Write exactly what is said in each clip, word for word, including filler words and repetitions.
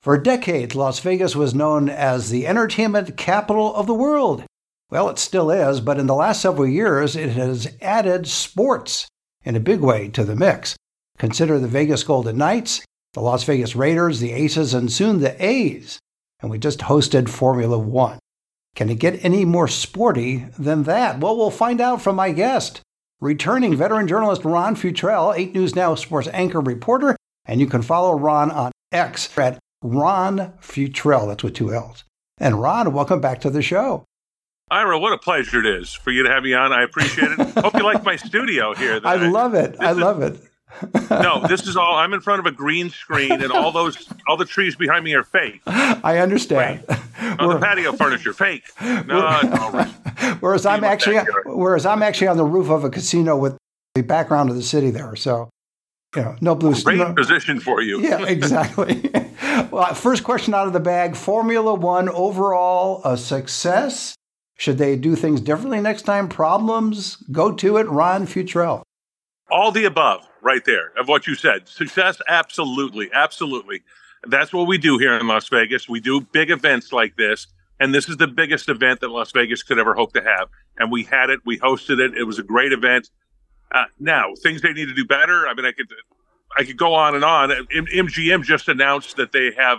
For decades, Las Vegas was known as the entertainment capital of the world. Well, it still is, but in the last several years, it has added sports in a big way to the mix. Consider the Vegas Golden Knights, the Las Vegas Raiders, the Aces, and soon the A's. And we just hosted Formula One. Can it get any more sporty than that? Well, we'll find out from my guest, returning veteran journalist Ron Futrell, eight News Now sports anchor reporter, and you can follow Ron on X at Ron Futrell, that's with two L's. And Ron, welcome back to the show. Ira, what a pleasure it is for you to have me on. I appreciate it. Hope you like my studio here. I, I love it. I is, love it. No, this is all, I'm in front of a green screen and all those, all the trees behind me are fake. I understand. Right. No, the patio furniture, fake. No, it's all right. Whereas I'm actually, whereas I'm actually on the roof of a casino with the background of the city there. So, you know, no blue. Great no, position for you. Yeah, exactly. Well, first question out of the bag, Formula One overall a success? Should they do things differently next time? Problems? Go to it, Ron Futrell. All the above right there of what you said. Success, absolutely, absolutely. That's what we do here in Las Vegas. We do big events like this, and this is the biggest event that Las Vegas could ever hope to have. And we had it. We hosted it. It was a great event. Uh, now, things they need to do better, I mean, I could – I could go on and on. M G M just announced that they have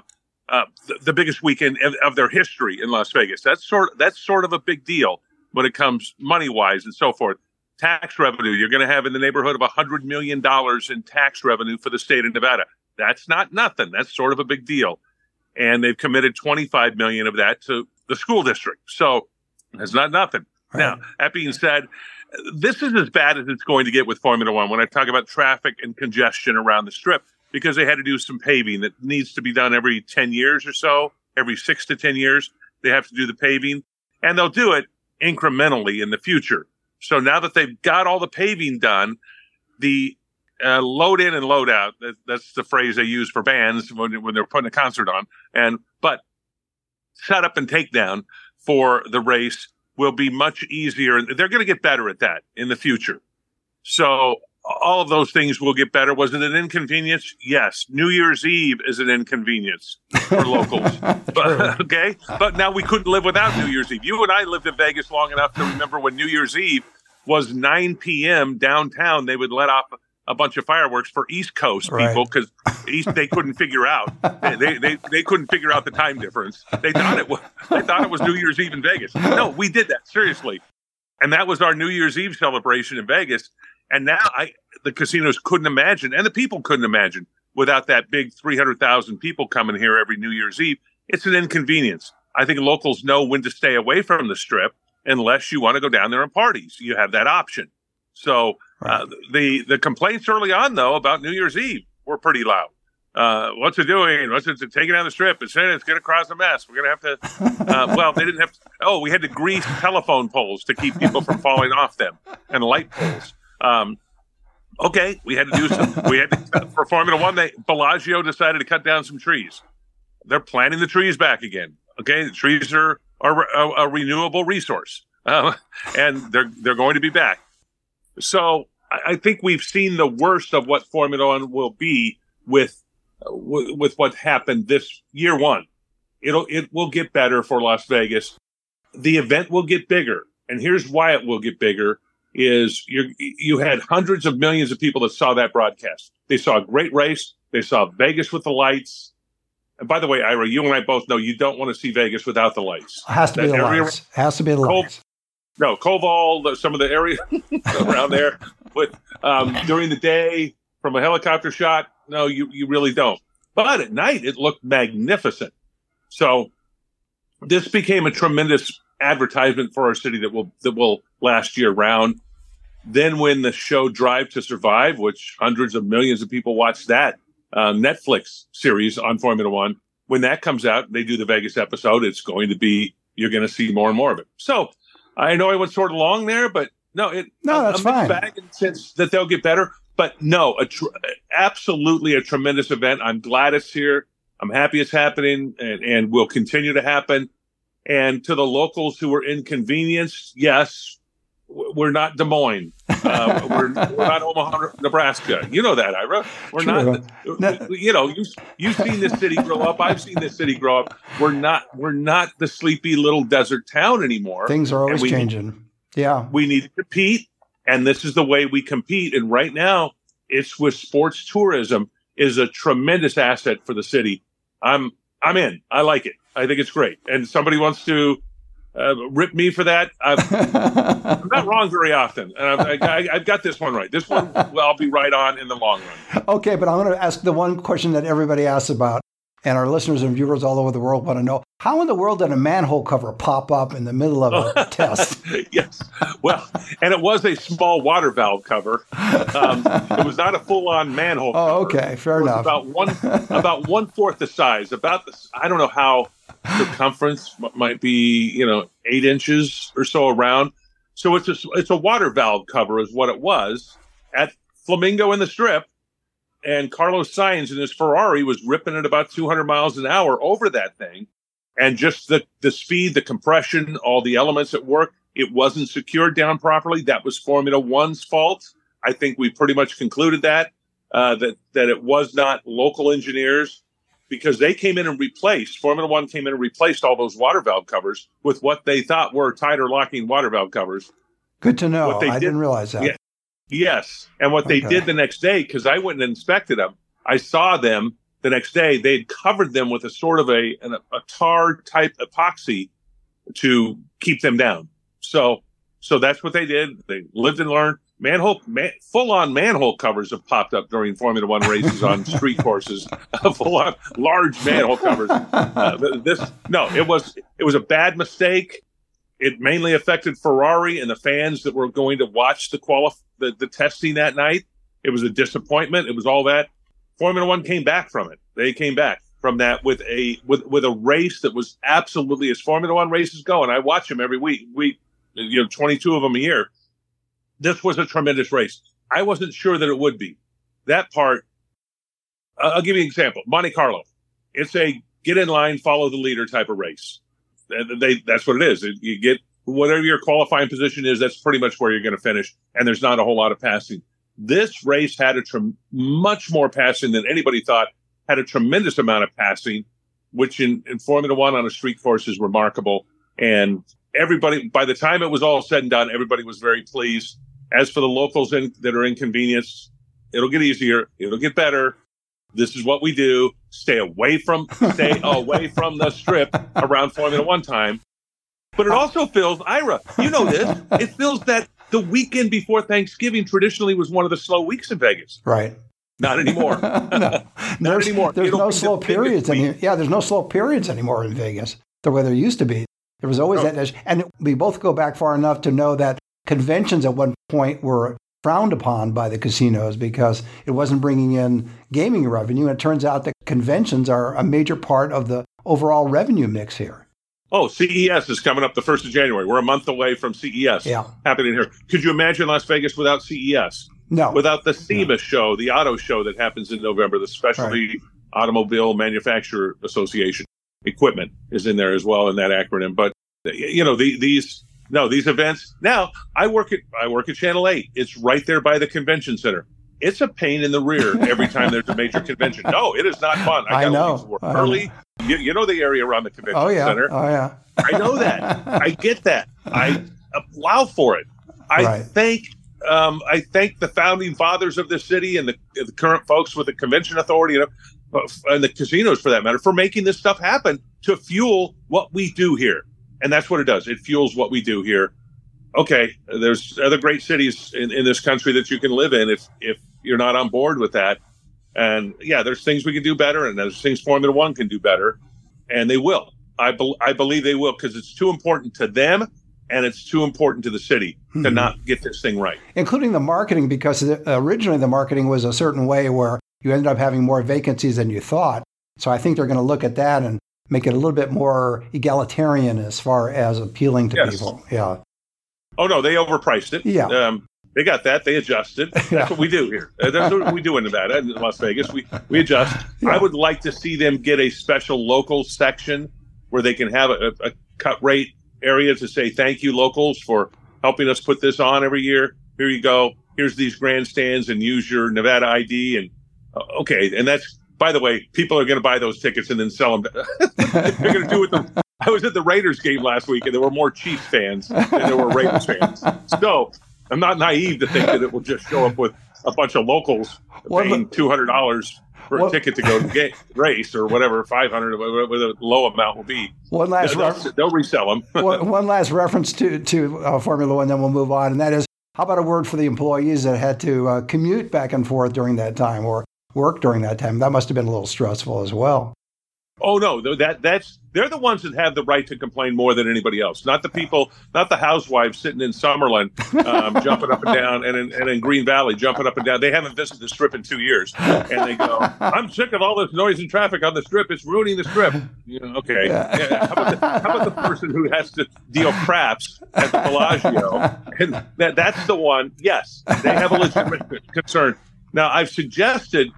uh, th- the biggest weekend of, of their history in Las Vegas. That's sort of, that's sort of a big deal when it comes money-wise and so forth. Tax revenue, you're going to have in the neighborhood of one hundred million dollars in tax revenue for the state of Nevada. That's not nothing. That's sort of a big deal. And they've committed twenty-five million dollars of that to the school district. So that's not nothing. Right. Now, that being said, this is as bad as it's going to get with Formula One when I talk about traffic and congestion around the Strip, because they had to do some paving that needs to be done every ten years or so, every six to ten years. They have to do the paving, and they'll do it incrementally in the future. So now that they've got all the paving done, the uh, load in and load out, that, that's the phrase they use for bands when, when they're putting a concert on, and but set up and take down for the race will be much easier. And they're going to get better at that in the future. So all of those things will get better. Was it an inconvenience? Yes. New Year's Eve is an inconvenience for locals. But, okay. But now we couldn't live without New Year's Eve. You and I lived in Vegas long enough to remember when New Year's Eve was nine p.m. downtown, they would let off a bunch of fireworks for East Coast people because right. East they couldn't figure out they, they they they couldn't figure out the time difference. They thought it was they thought it was New Year's Eve in Vegas. No, we did that seriously, and that was our New Year's Eve celebration in Vegas. And now I the casinos couldn't imagine, and the people couldn't imagine without that big three hundred thousand people coming here every New Year's Eve. It's an inconvenience. I think locals know when to stay away from the Strip unless you want to go down there and party. So you have that option. So. Right. Uh, the the complaints early on, though, about New Year's Eve were pretty loud. Uh, what's it doing? What's it taking down the Strip? It's, it's going to cause a mess. We're going to have to uh, – well, they didn't have to – oh, we had to grease telephone poles to keep people from falling off them and light poles. Um, okay, we had to do some – we had to – for Formula One, they, Bellagio decided to cut down some trees. They're planting the trees back again. Okay, the trees are, are, are a renewable resource, uh, and they're they're going to be back. So I think we've seen the worst of what Formula One will be with with what happened this year one. It'll it will get better for Las Vegas. The event will get bigger, and here's why it will get bigger: is you you had hundreds of millions of people that saw that broadcast. They saw a great race. They saw Vegas with the lights. And by the way, Ira, you and I both know you don't want to see Vegas without the lights. It has to be the lights. It has to be the lights. No, Koval, some of the area around there, but um, during the day from a helicopter shot, no, you, you really don't. But at night, it looked magnificent. So this became a tremendous advertisement for our city that will that will last year round. Then when the show Drive to Survive, which hundreds of millions of people watched that uh, Netflix series on Formula One, when that comes out, they do the Vegas episode. It's going to be, you're going to see more and more of it. So I know I went sort of long there, but no, it, no, that's I'm fine. Back in the sense that they'll get better, but no, a tr- absolutely a tremendous event. I'm glad it's here. I'm happy it's happening, and, and will continue to happen. And to the locals who were inconvenienced, yes, we're not Des Moines. Uh, we're, we're not Omaha, Nebraska. You know that, Ira. We're True. not. You know, you you've seen this city grow up. I've seen this city grow up. We're not. We're not the sleepy little desert town anymore. Things are always we, changing. Yeah, we need to compete, and this is the way we compete. And right now, it's with sports tourism is a tremendous asset for the city. I'm I'm in. I like it. I think it's great. And somebody wants to uh, rip me for that. I've, I'm not wrong very often. And I've, I, I've got this one right. This one, well, I'll be right on in the long run. Okay, but I'm going to ask the one question that everybody asks about, and our listeners and viewers all over the world want to know, how in the world did a manhole cover pop up in the middle of a test? Yes. Well, and it was a small water valve cover. Um, it was not a full-on manhole cover. Oh, okay. Fair enough. About one, about one-fourth the size. About the, I don't know how circumference might be, you know, eight inches or so around. So it's a, it's a water valve cover is what it was at Flamingo in the Strip. And Carlos Sainz in his Ferrari was ripping at about two hundred miles an hour over that thing. And just the, the speed, the compression, all the elements at work, it wasn't secured down properly. That was Formula One's fault. I think we pretty much concluded that, uh, that, that it was not local engineers, because they came in and replaced, Formula One came in and replaced all those water valve covers with what they thought were tighter locking water valve covers. Good to know. I did, didn't realize that. Yeah, yes. And what okay. they did the next day, because I went and inspected them, I saw them the next day. They had covered them with a sort of a, an, a tar-type epoxy to keep them down. So so that's what they did. They lived and learned. Manhole, man, full-on manhole covers have popped up during Formula One races on street courses. Full-on large manhole covers. Uh, this, no, it was it was a bad mistake. It mainly affected Ferrari and the fans that were going to watch the qualif- the, the testing that night. It was a disappointment. It was all that. Formula One came back from it. They came back from that with a with with a race that was absolutely, as Formula One races go, and I watch them every week. We, you know, twenty-two of them a year. This was a tremendous race. I wasn't sure that it would be. That part, uh, I'll give you an example. Monte Carlo. It's a get in line, follow the leader type of race. They, they, that's what it is. You get whatever your qualifying position is, that's pretty much where you're going to finish, and there's not a whole lot of passing. This race had a tre- much more passing than anybody thought, had a tremendous amount of passing, which in, in Formula One on a street course is remarkable. And everybody, by the time it was all said and done, everybody was very pleased. As for the locals in, that are inconvenienced, it'll get easier. It'll get better. This is what we do. Stay away from, stay away from the strip around Formula One time. But it also feels, Ira, you know this, it feels that the weekend before Thanksgiving traditionally was one of the slow weeks in Vegas. Right. Not anymore. No. Not there's, anymore. There's It'll no slow periods. Any, yeah, there's no slow periods anymore in Vegas the way there used to be. There was always no. that. And we both go back far enough to know that conventions at one point were frowned upon by the casinos because it wasn't bringing in gaming revenue. And it turns out that conventions are a major part of the overall revenue mix here. Oh, C E S is coming up the first of January. We're a month away from C E S yeah. happening here. Could you imagine Las Vegas without C E S? No. Without the SEMA no. show, the auto show that happens in November, the Specialty right. Automobile Manufacturer Association. Equipment is in there as well in that acronym. But, you know, the, these... No, these events. Now, I work at I work at Channel eight. It's right there by the convention center. It's a pain in the rear every time there's a major convention. No, it is not fun. I, I know. To work I early. Know. You, you know the area around the convention oh, yeah. center. Oh, yeah. I know that. I get that. I allow for it. I right. thank um, I thank the founding fathers of this city and the, the current folks with the convention authority and, and the casinos, for that matter, for making this stuff happen to fuel what we do here. And that's what it does. It fuels what we do here. Okay, there's other great cities in, in this country that you can live in if if you're not on board with that. And yeah, there's things we can do better, and there's things Formula One can do better, and they will. I, be- I believe they will, because it's too important to them, and it's too important to the city mm-hmm. to not get this thing right. Including the marketing, because originally the marketing was a certain way where you ended up having more vacancies than you thought. So I think they're going to look at that and make it a little bit more egalitarian as far as appealing to yes. people. Yeah. Oh, no, they overpriced it. Yeah. Um, they got that. They adjusted. That's yeah. what we do here. That's what we do in Nevada, in Las Vegas. We we adjust. Yeah. I would like to see them get a special local section where they can have a, a cut rate area to say, thank you, locals, for helping us put this on every year. Here you go. Here's these grandstands and use your Nevada I D. And uh, okay. And that's, by the way, people are going to buy those tickets and then sell them. They're going to do with them. I was at the Raiders game last week, and there were more Chiefs fans than there were Raiders fans. So I'm not naive to think that it will just show up with a bunch of locals paying two hundred dollars for what? A ticket to go to get race or whatever, five hundred dollars, whatever the low amount will be. One last they'll, ref- they'll resell them. one, one last reference to, to uh, Formula One, then we'll move on, and that is, how about a word for the employees that had to uh, commute back and forth during that time or work during that time? That must have been a little stressful as well. Oh, no, that that's they're the ones that have the right to complain more than anybody else. Not the people, not the housewives sitting in Summerlin um, jumping up and down and in, and in Green Valley jumping up and down. They haven't visited the Strip in two years. And they go, I'm sick of all this noise and traffic on the Strip. It's ruining the Strip. You know, okay. Yeah. Yeah. How about the, how about the person who has to deal craps at the Bellagio? And that, that's the one. Yes, they have a legitimate concern. Now, I've suggested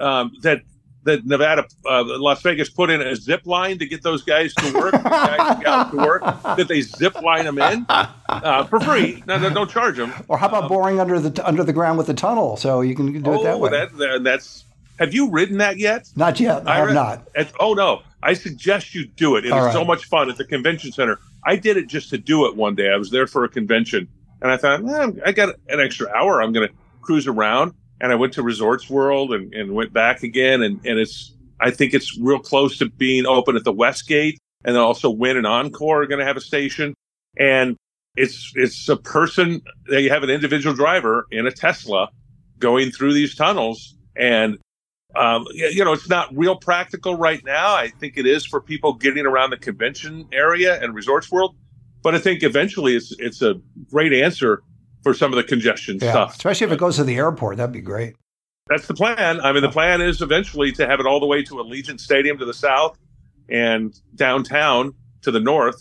um, that that Nevada, uh, Las Vegas put in a zip line to get those guys to work, the guys got to work, that they zip line them in uh, for free. No, no, don't charge them. Or how about um, boring under the under the ground with the tunnel, so you can do oh, it that way. That, that, that's, have you ridden that yet? Not yet. I, I have not. At, oh, no. I suggest you do it. It All is right. so much fun at the convention center. I did it just to do it one day. I was there for a convention, and I thought, eh, I got an extra hour. I'm going to cruise around. And I went to Resorts World and, and went back again. And, and it's, I think it's real close to being open at the Westgate. And then also Wynn and Encore are going to have a station. And it's, it's a person, they have an individual driver in a Tesla going through these tunnels. And, um, you know, it's not real practical right now. I think it is for people getting around the convention area and Resorts World. But I think eventually it's, it's a great answer for some of the congestion yeah, stuff. Especially if it goes to the airport, that'd be great. That's the plan. I mean, the plan is eventually to have it all the way to Allegiant Stadium to the south and downtown to the north.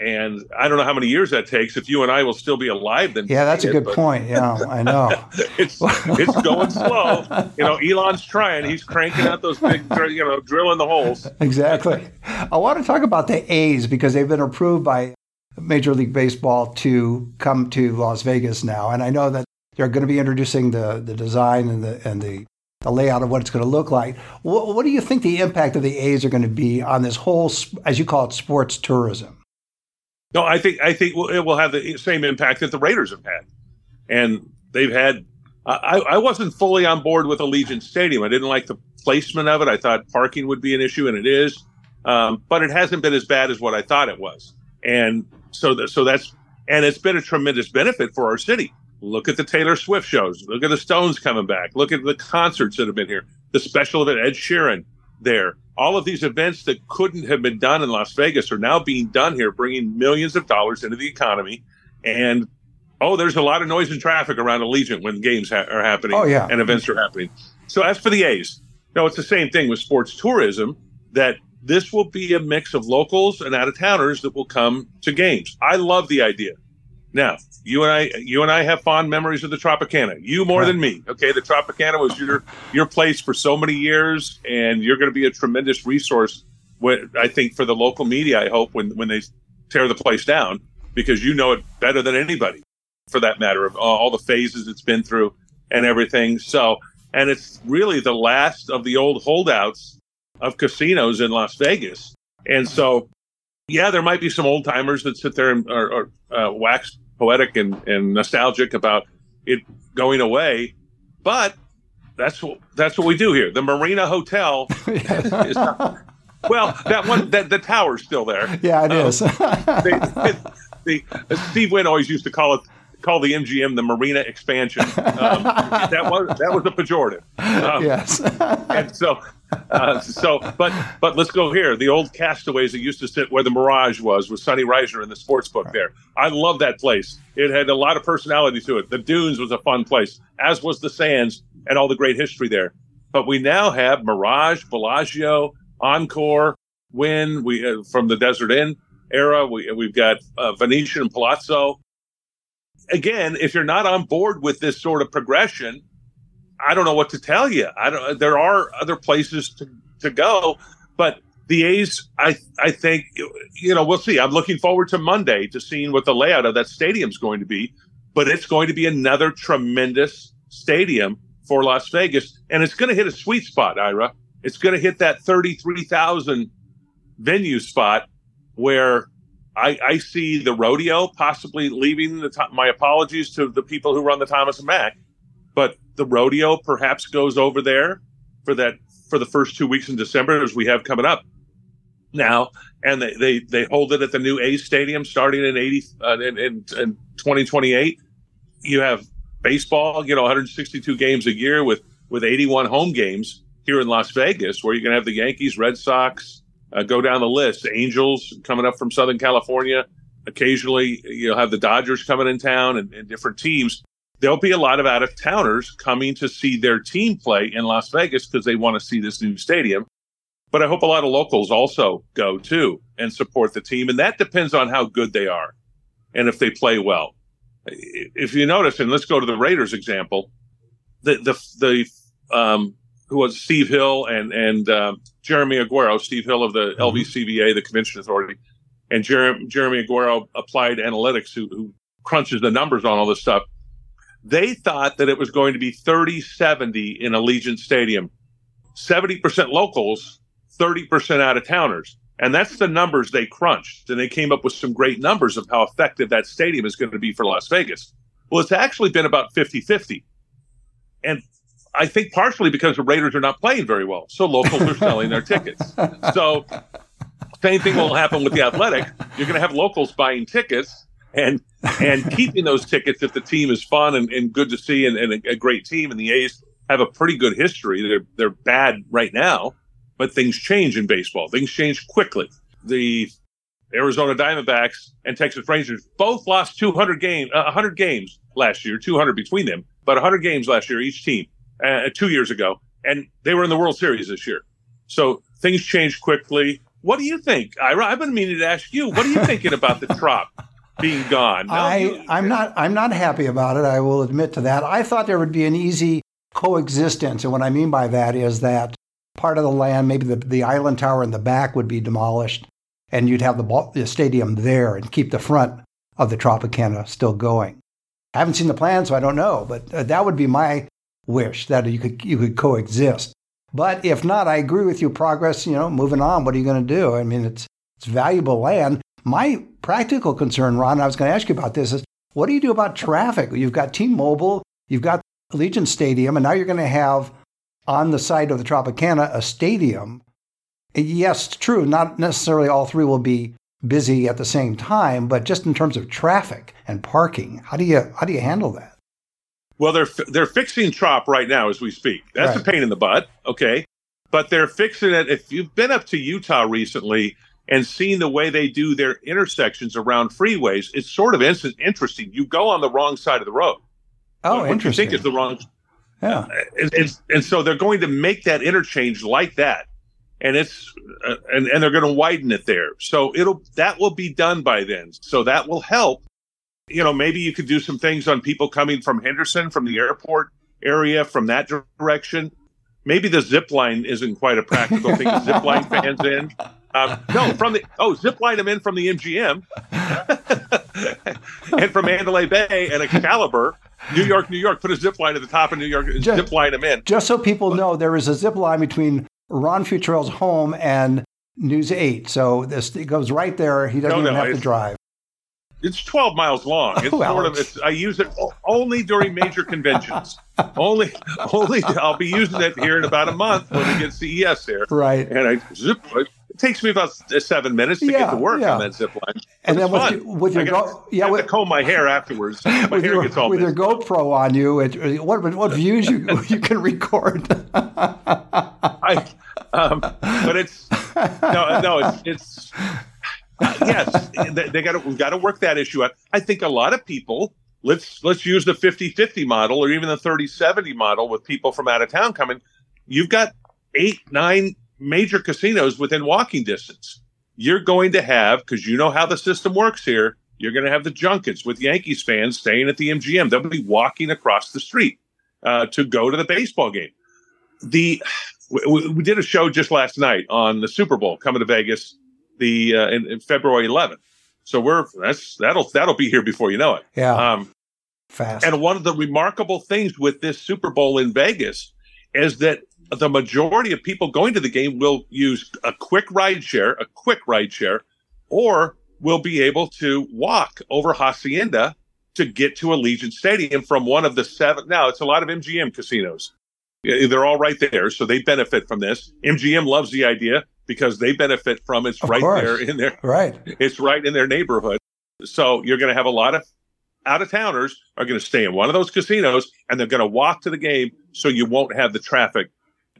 And I don't know how many years that takes. If you and I will still be alive, then yeah, that's a good it, point. Yeah, I know. it's it's going slow. You know, Elon's trying. He's cranking out those big, you know, drilling the holes. Exactly. I want to talk about the A's because they've been approved by Major League Baseball to come to Las Vegas now. And I know that they're going to be introducing the, the design and the and the, the layout of what it's going to look like. What, what do you think the impact of the A's are going to be on this whole, as you call it, sports tourism? No, I think I think it will have the same impact that the Raiders have had. And they've had, I, I wasn't fully on board with Allegiant Stadium. I didn't like the placement of it. I thought parking would be an issue, and it is. Um, but it hasn't been as bad as what I thought it was. And So that so that's and it's been a tremendous benefit for our city. Look at the Taylor Swift shows. Look at the Stones coming back. Look at the concerts that have been here. The special event, Ed Sheeran there. All of these events that couldn't have been done in Las Vegas are now being done here, bringing millions of dollars into the economy. And oh, there's a lot of noise and traffic around Allegiant when games ha- are happening oh, yeah. and events are happening. So as for the A's, no, it's the same thing with sports tourism that. This will be a mix of locals and out-of-towners that will come to games. I love the idea. Now, you and I, you and I have fond memories of the Tropicana. You more than me. Okay, the Tropicana was your your place for so many years, and you're going to be a tremendous resource. I think for the local media, I hope when when they tear the place down, because you know it better than anybody, for that matter, of all the phases it's been through and everything. So, and it's really the last of the old holdouts of casinos in Las Vegas. And so, yeah, there might be some old timers that sit there and are, are uh, wax poetic and, and nostalgic about it going away. But that's what, that's what we do here. The Marina Hotel is not, well, that one, that the tower's still there. Yeah, it um, is. they, they, Steve Wynn always used to call it, call the M G M the Marina Expansion. Um, that was, that was a pejorative. Um, yes. And so, Uh, so, but but let's go here. The old Castaways that used to sit where the Mirage was with Sonny Reisner in the sports book there. I love that place. It had a lot of personality to it. The Dunes was a fun place, as was the Sands and all the great history there. But we now have Mirage, Bellagio, Encore, Wynn, we uh, from the Desert Inn era. We, we've got uh, Venetian and Palazzo. Again, if you're not on board with this sort of progression, I don't know what to tell you. I don't. There are other places to, to go, but the A's, I I think, you know, we'll see. I'm looking forward to Monday to seeing what the layout of that stadium's going to be, but it's going to be another tremendous stadium for Las Vegas, and it's going to hit a sweet spot, Ira. It's going to hit that thirty-three thousand venue spot where I, I see the rodeo possibly leaving the top. My apologies to the people who run the Thomas and Mack, but the rodeo perhaps goes over there for that for the first two weeks in December, as we have coming up now, and they they, they hold it at the new A's Stadium starting in eighty uh, in, in, in twenty twenty-eight. You have baseball, you know, one hundred sixty-two games a year with with eighty-one home games here in Las Vegas, where you're going to have the Yankees, Red Sox. Uh, go down the list. Angels coming up from Southern California. Occasionally, you'll have the Dodgers coming in town and, and different teams. There'll be a lot of out-of-towners coming to see their team play in Las Vegas because they want to see this new stadium. But I hope a lot of locals also go, too, and support the team. And that depends on how good they are and if they play well. If you notice, and let's go to the Raiders example, the the the um, who was Steve Hill and and uh, Jeremy Aguero, Steve Hill of the L V C V A, the Convention Authority, and Jer- Jeremy Aguero, Applied Analytics, who, who crunches the numbers on all this stuff. They thought that it was going to be thirty seventy in Allegiant Stadium, seventy percent locals, thirty percent out-of-towners. And that's the numbers they crunched. And they came up with some great numbers of how effective that stadium is going to be for Las Vegas. Well, it's actually been about fifty-fifty. And I think partially because the Raiders are not playing very well. So locals are selling their tickets. So same thing will happen with the Athletic. You're going to have locals buying tickets and and keeping those tickets if the team is fun and, and good to see and, and a, a great team. And the A's have a pretty good history. They're, they're bad right now, but things change in baseball. Things change quickly. The Arizona Diamondbacks and Texas Rangers both lost two hundred game, uh, one hundred games last year, two hundred between them, but one hundred games last year each team. Uh, two years ago, and they were in the World Series this year. So things change quickly. What do you think, Ira? I've been meaning to ask you. What are you thinking about the Trop being gone? No, I, you, I'm not. I'm not happy about it. I will admit to that. I thought there would be an easy coexistence, and what I mean by that is that part of the land, maybe the the island tower in the back, would be demolished, and you'd have the, ball, the stadium there and keep the front of the Tropicana still going. I haven't seen the plan, so I don't know. But uh, that would be my wish that you could you could coexist. But if not, I agree with you. Progress, you know, moving on. What are you going to do? I mean, it's it's valuable land. My practical concern, Ron, I was going to ask you about this, is what do you do about traffic? You've got T-Mobile, you've got Allegiant Stadium, and now you're going to have on the site of the Tropicana a stadium. Yes, it's true. Not necessarily all three will be busy at the same time, but just in terms of traffic and parking, how do you how do you handle that? Well, they're they're fixing Trop right now as we speak. That's right. A pain in the butt, okay? But they're fixing it. If you've been up to Utah recently and seen the way they do their intersections around freeways, it's sort of instant, interesting. You go on the wrong side of the road. Oh, what, interesting. What you think is the wrong. Yeah. Uh, and, and, and so they're going to make that interchange like that, and it's uh, and and they're going to widen it there. So it'll that will be done by then. So that will help. You know, maybe you could do some things on people coming from Henderson, from the airport area, from that direction. Maybe the zip line isn't quite a practical thing. The zip line fans in. Um, no, from the oh, zip line them in from the M G M and from Mandalay Bay and Excalibur, New York, New York. Put a zip line at the top of New York. Just, zip line them in. Just so people know, there is a zip line between Ron Futrell's home and News Eight. So this it goes right there. He doesn't no, even no, have to drive. It's twelve miles long. It's oh, wow. sort of. It's, I use it only during major conventions. only, only. I'll be using it here in about a month when we get C E S there. Right. And I zip. It takes me about seven minutes to yeah, get to work yeah. on that zip line. And then with, you, with your, I gotta, go- yeah, I have with, to comb my hair afterwards. My hair your, gets all with missed. Your GoPro on you. It, what what views you you can record. I, um, but it's no no it's it's. Uh, yes, they, they got to. We've got to work that issue out. I think a lot of people. Let's let's use the fifty-fifty model or even the thirty-seventy model with people from out of town coming. You've got eight, nine major casinos within walking distance. You're going to have, because you know how the system works here, you're going to have the junkets with Yankees fans staying at the M G M. They'll be walking across the street uh, to go to the baseball game. The we, we did a show just last night on the Super Bowl coming to Vegas the uh, in, in February eleventh. So we're that's that'll that'll be here before you know it. Yeah, um, fast. And one of the remarkable things with this Super Bowl in Vegas is that the majority of people going to the game will use a quick ride share, a quick ride share, or will be able to walk over Hacienda to get to Allegiant Stadium from one of the seven. Now, it's a lot of M G M casinos. They're all right there, so they benefit from this. M G M loves the idea because they benefit from it's of right course. there in their right. It's right in their neighborhood. So you're going to have a lot of out-of-towners are going to stay in one of those casinos, and they're going to walk to the game, so you won't have the traffic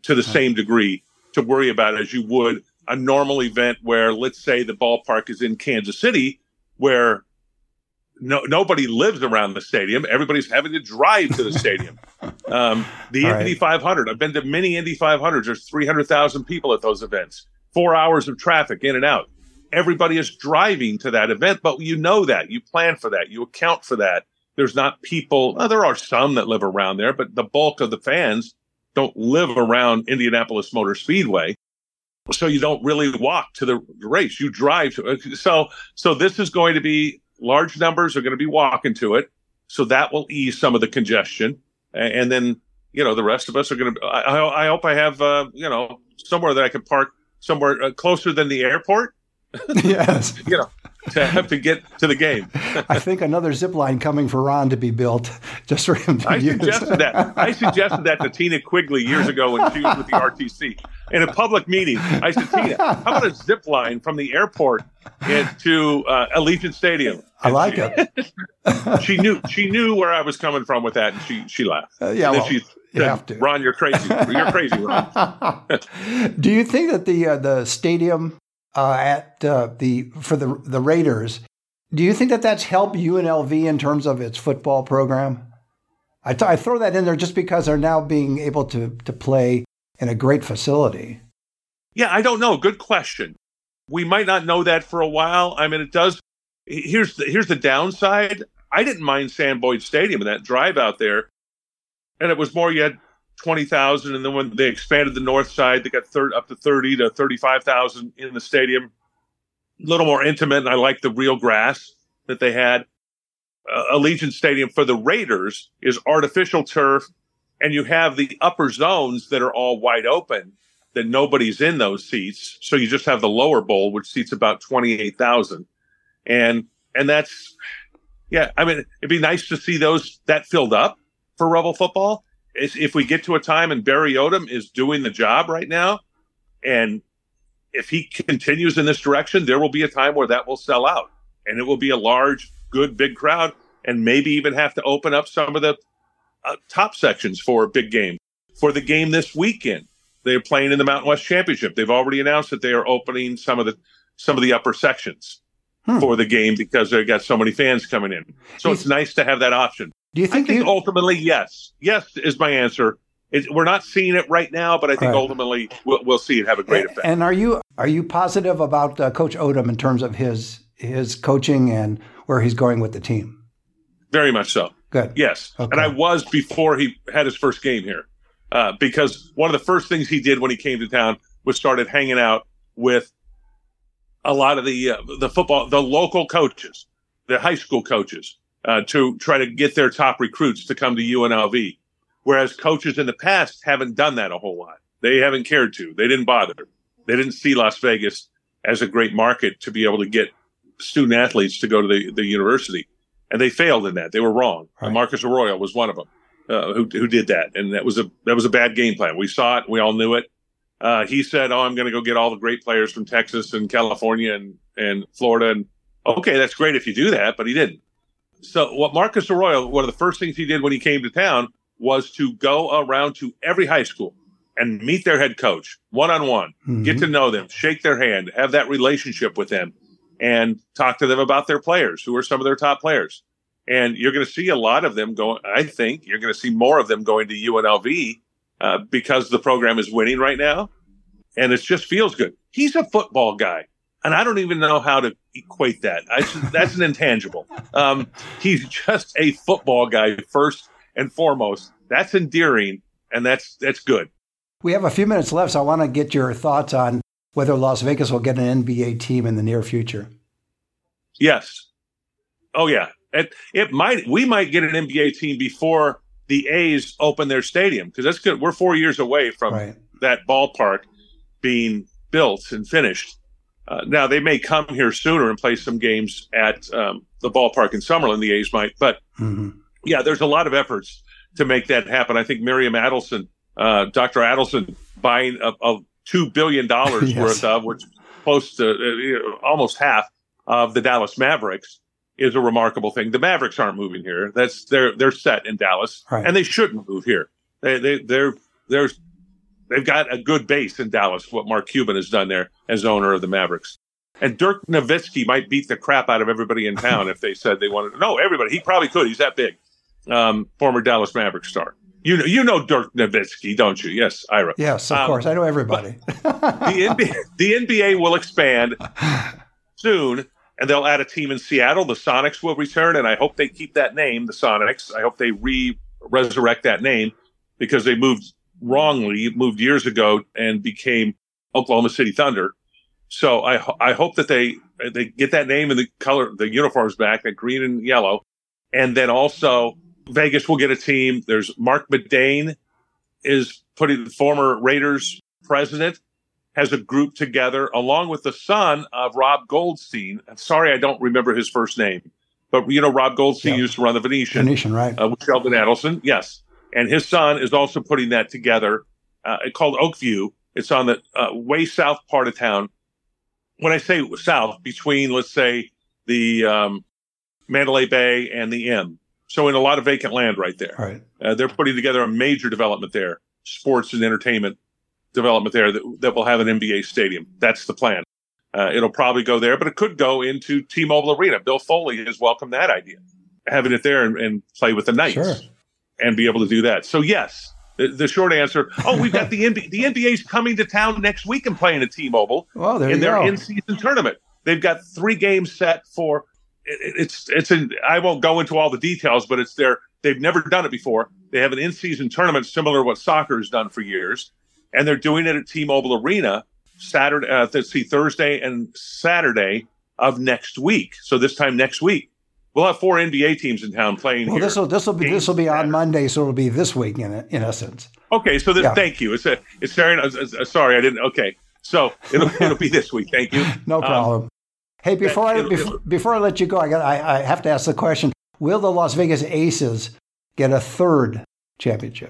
to the same degree to worry about as you would a normal event where, let's say, the ballpark is in Kansas City, where no, nobody lives around the stadium. Everybody's having to drive to the stadium. Um, the All Indy right. five hundred. I've been to many Indy five hundreds. There's three hundred thousand people at those events. Four hours of traffic in and out. Everybody is driving to that event, but you know that. You plan for that. You account for that. There's not people. Well, there are some that live around there, but the bulk of the fans don't live around Indianapolis Motor Speedway. So you don't really walk to the race. You drive to it. So, so this is going to be large numbers are going to be walking to it. So that will ease some of the congestion. And then, you know, the rest of us are going to, I, I hope I have, uh, you know, somewhere that I can park somewhere closer than the airport. Yes. You know, to have to get to the game. I think another zip line coming for Ron to be built just for him to I use. Suggested that. I suggested that to Tina Quigley years ago when she was with the R T C. In a public meeting, I said, Tina, how about a zip line from the airport to uh, Allegiant Stadium? And I like she, it. she knew she knew where I was coming from with that, and she, she laughed. Uh, yeah, and well, she said, you have to. Ron, you're crazy. You're crazy, Ron. Do you think that the uh, the stadium... Uh, at uh, the for the the Raiders, do you think that that's helped U N L V in terms of its football program? I, th- I throw that in there just because they're now being able to to play in a great facility. Yeah, I don't know. Good question. We might not know that for a while. I mean, it does. Here's the, here's the downside. I didn't mind Sam Boyd Stadium and that drive out there, and it was more you had twenty thousand, and then when they expanded the north side, they got third, up to thirty to thirty-five thousand in the stadium. A little more intimate, and I like the real grass that they had. Uh, Allegiant Stadium for the Raiders is artificial turf, and you have the upper zones that are all wide open, that nobody's in those seats, so you just have the lower bowl, which seats about twenty-eight thousand. And and that's, yeah, I mean, it'd be nice to see those that filled up for Rebel football. If we get to a time and Barry Odom is doing the job right now, and if he continues in this direction, there will be a time where that will sell out, and it will be a large, good, big crowd, and maybe even have to open up some of the uh, top sections for a big game. For the game this weekend, they're playing in the Mountain West Championship. They've already announced that they are opening some of the some of the upper sections hmm. for the game because they've got so many fans coming in. So He's- it's nice to have that option. Do you think, I think you... ultimately, yes. Yes is my answer. It, we're not seeing it right now, but I think right. ultimately we'll, we'll see it have a great effect. And are you are you positive about uh, Coach Odom in terms of his his coaching and where he's going with the team? Very much so. Good. Yes. Okay. And I was before he had his first game here uh, because one of the first things he did when he came to town was started hanging out with a lot of the uh, the football, the local coaches, the high school coaches. Uh, to try to get their top recruits to come to U N L V, whereas coaches in the past haven't done that a whole lot. They haven't cared to. They didn't bother. They didn't see Las Vegas as a great market to be able to get student athletes to go to the, the university, and they failed in that. They were wrong. Right. Marcus Arroyo was one of them uh, who who did that, and that was a that was a bad game plan. We saw it. We all knew it. Uh, he said, "Oh, I'm going to go get all the great players from Texas and California and and Florida." And okay, that's great if you do that, but he didn't. So what Marcus Arroyo, one of the first things he did when he came to town was to go around to every high school and meet their head coach one-on-one, mm-hmm. get to know them, shake their hand, have that relationship with them, and talk to them about their players, who are some of their top players. And you're going to see a lot of them going, I think you're going to see more of them going to U N L V uh, because the program is winning right now. and it just feels good. He's a football guy, and I don't even know how to equate that. I just, that's an intangible. Um, he's just a football guy first and foremost. That's endearing, and that's that's good. We have a few minutes left, so I want to get your thoughts on whether Las Vegas will get an N B A team in the near future. Yes. Oh, yeah. It, it might. We might get an N B A team before the A's open their stadium, because that's good. We're four years away from right. that ballpark being built and finished. Uh, now, they may come here sooner and play some games at um, the ballpark in Summerlin, the A's might. But, mm-hmm. yeah, there's a lot of efforts to make that happen. I think Miriam Adelson, uh, Doctor Adelson, buying a, a two billion dollars yes. worth of, which is close to uh, almost half of the Dallas Mavericks, is a remarkable thing. The Mavericks aren't moving here. That's they're they're set in Dallas, right. and they shouldn't move here. They they they're they're they've got a good base in Dallas. What Mark Cuban has done there as owner of the Mavericks, and Dirk Nowitzki might beat the crap out of everybody in town if they said they wanted. No, everybody. He probably could. He's that big. Um, former Dallas Mavericks star. You know you know Dirk Nowitzki, don't you? Yes, Ira. Yes, of um, course. I know everybody. the N B A, the N B A will expand soon. And they'll add a team in Seattle. The Sonics will return, and I hope they keep that name, the Sonics. I hope they re-resurrect that name, because they moved wrongly, moved years ago, and became Oklahoma City Thunder. So I ho- I hope that they they get that name and the color, the uniforms back, that green and yellow. And then also Vegas will get a team. There's Mark Medane is putting the former Raiders president. Has a group together, along with the son of Rob Goldstein. I'm sorry, I don't remember his first name. But, you know, Rob Goldstein yep. used to run the Venetian. Venetian, right. Uh, with Sheldon Adelson, yes. And his son is also putting that together. Uh, it's called Oakview. It's on the uh, way south part of town. When I say south, between, let's say, the um, Mandalay Bay and the M. So in a lot of vacant land right there. Right. Uh, they're putting together a major development there, sports and entertainment development there that, that will have an N B A stadium. That's the plan. Uh, it'll probably go there, but it could go into T-Mobile Arena. Bill Foley has welcomed that idea, having it there and, and play with the Knights sure. and be able to do that. So, yes, the, the short answer, oh, we've got the N B A. The N B A's coming to town next week and playing at T-Mobile well, there in their go. in-season tournament. They've got three games set for it, – it's it's in, I won't go into all the details, but it's their – they've never done it before. They have an in-season tournament similar to what soccer has done for years. And they're doing it at T-Mobile Arena Saturday, uh, let's see, Thursday and Saturday of next week. So this time next week, we'll have four N B A teams in town playing. Well, this will this will be this will be on Monday, so it'll be this week in in essence. Okay, so this, yeah. thank you. It's a, it's uh, sorry, I didn't. Okay, so it'll it'll be this week. Thank you. No problem. Um, hey, before I it'll, it'll, before I let you go, I got I, I have to ask the question: will the Las Vegas Aces get a third championship?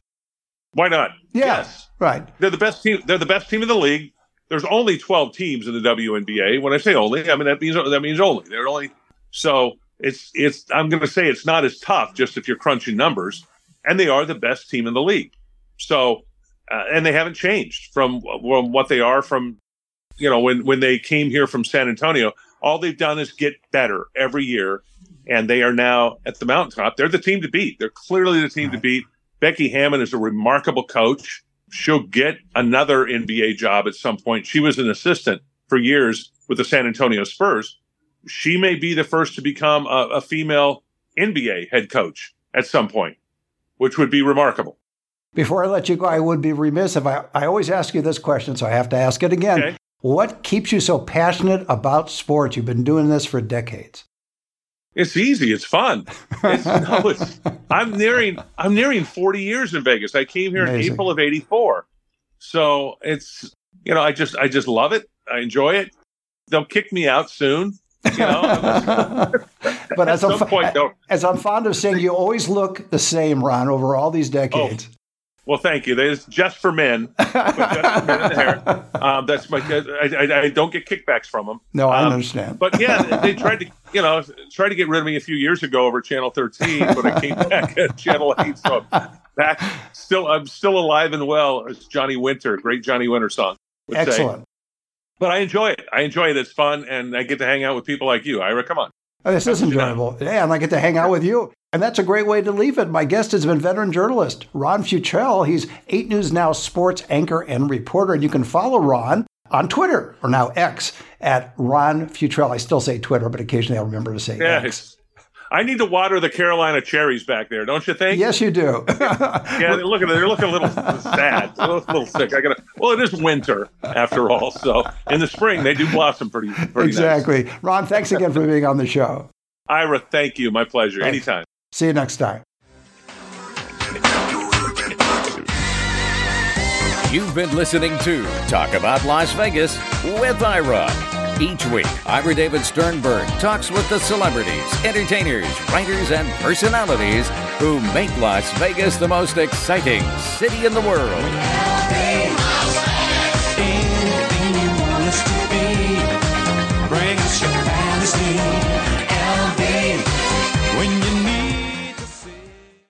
Why not? Yeah, yes. Right. They're the best team. They're the best team in the league. There's only twelve teams in the W N B A. When I say only, I mean that means that means only. They're only so it's it's. I'm going to say it's not as tough just if you're crunching numbers, and they are the best team in the league. So, uh, and they haven't changed from, from what they are from, you know, when when they came here from San Antonio. All they've done is get better every year, and they are now at the mountaintop. They're the team to beat. They're clearly the team right. to beat. Becky Hammon is a remarkable coach. She'll get another N B A job at some point. She was an assistant for years with the San Antonio Spurs. She may be the first to become a, a female N B A head coach at some point, which would be remarkable. Before I let you go, I would be remiss if I, I always ask you this question, so I have to ask it again. Okay. What keeps you so passionate about sports? You've been doing this for decades. It's easy. It's fun. It's, no, it's, I'm nearing. I'm nearing forty years in Vegas. I came here Amazing. in April of eighty-four, so it's you know I just I just love it. I enjoy it. They'll kick me out soon, you know. But as I'm point, as I'm fond of saying, you always look the same, Ron, over all these decades. Oh, well, thank you. It's just for men. Just for men in the hair. Um, that's my. I, I, I don't get kickbacks from them. No, I um, understand. But yeah, they tried to. You know, tried to get rid of me a few years ago over Channel thirteen, but I came back at Channel eight, so I'm back. Still, I'm still alive and well. It's Johnny Winter, great Johnny Winter song. Excellent. Say. But I enjoy it. I enjoy it. It's fun, and I get to hang out with people like you, Ira. Come on. Oh, this That's is enjoyable. You know. Yeah, and I get to hang out with you. And that's a great way to leave it. My guest has been veteran journalist Ron Futrell. He's eight News Now sports anchor and reporter. And you can follow Ron on Twitter, or now X, at Ron Futrell. I still say Twitter, but occasionally I'll remember to say yeah, X. I need to water the Carolina cherries back there, don't you think? Yes, you do. Yeah, they're looking, they're looking a little sad, a little, a little sick. I gotta, well, it is winter, after all. So in the spring, they do blossom pretty, pretty exactly. Nice. Ron, thanks again for being on the show. Ira, thank you. My pleasure. Thanks. Anytime. See you next time. You've been listening to Talk About Las Vegas with Ira. Each week, Ira David Sternberg talks with the celebrities, entertainers, writers, and personalities who make Las Vegas the most exciting city in the world. Anything you want us to be.